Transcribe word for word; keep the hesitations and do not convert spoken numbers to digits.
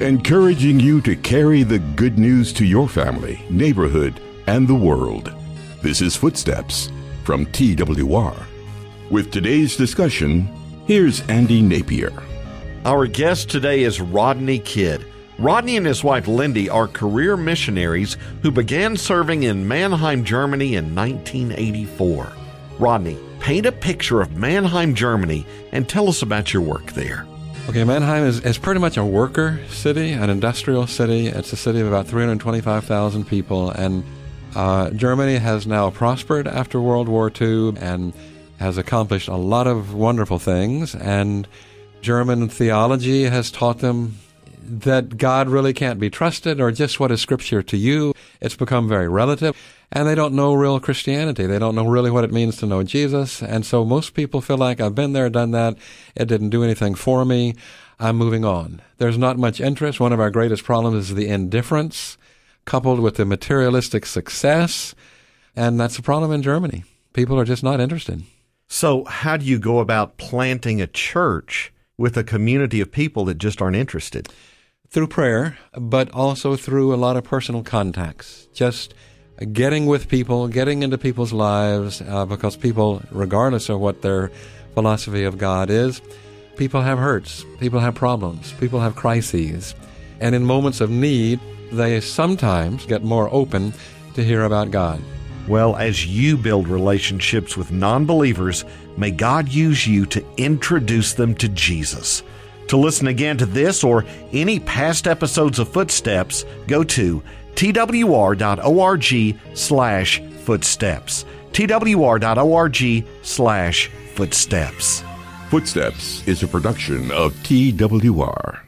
encouraging you to carry the good news to your family, neighborhood, and the world. This is Footsteps from T W R. With today's discussion, here's Andy Napier. Our guest today is Rodney Kidd. Rodney and his wife Lindy are career missionaries who began serving in Mannheim, Germany in nineteen eighty-four. Rodney, paint a picture of Mannheim, Germany, and tell us about your work there. Okay, Mannheim is, is pretty much a worker city, an industrial city. It's a city of about three hundred twenty-five thousand people, and uh, Germany has now prospered after World War Two and has accomplished a lot of wonderful things, and German theology has taught them that God really can't be trusted, or just what is Scripture to you. It's become very relative, and they don't know real Christianity. They don't know really what it means to know Jesus, and so most people feel like, I've been there, done that, it didn't do anything for me, I'm moving on. There's not much interest. One of our greatest problems is the indifference, coupled with the materialistic success, and that's a problem in Germany. People are just not interested. So how do you go about planting a church with a community of people that just aren't interested? Through prayer, but also through a lot of personal contacts. Just getting with people, getting into people's lives, uh, because people, regardless of what their philosophy of God is, people have hurts, people have problems, people have crises. And in moments of need, they sometimes get more open to hear about God. Well, as you build relationships with non-believers, may God use you to introduce them to Jesus. To listen again to this or any past episodes of Footsteps, go to t w r dot org slash footsteps. t w r dot org slash footsteps. Footsteps is a production of T W R.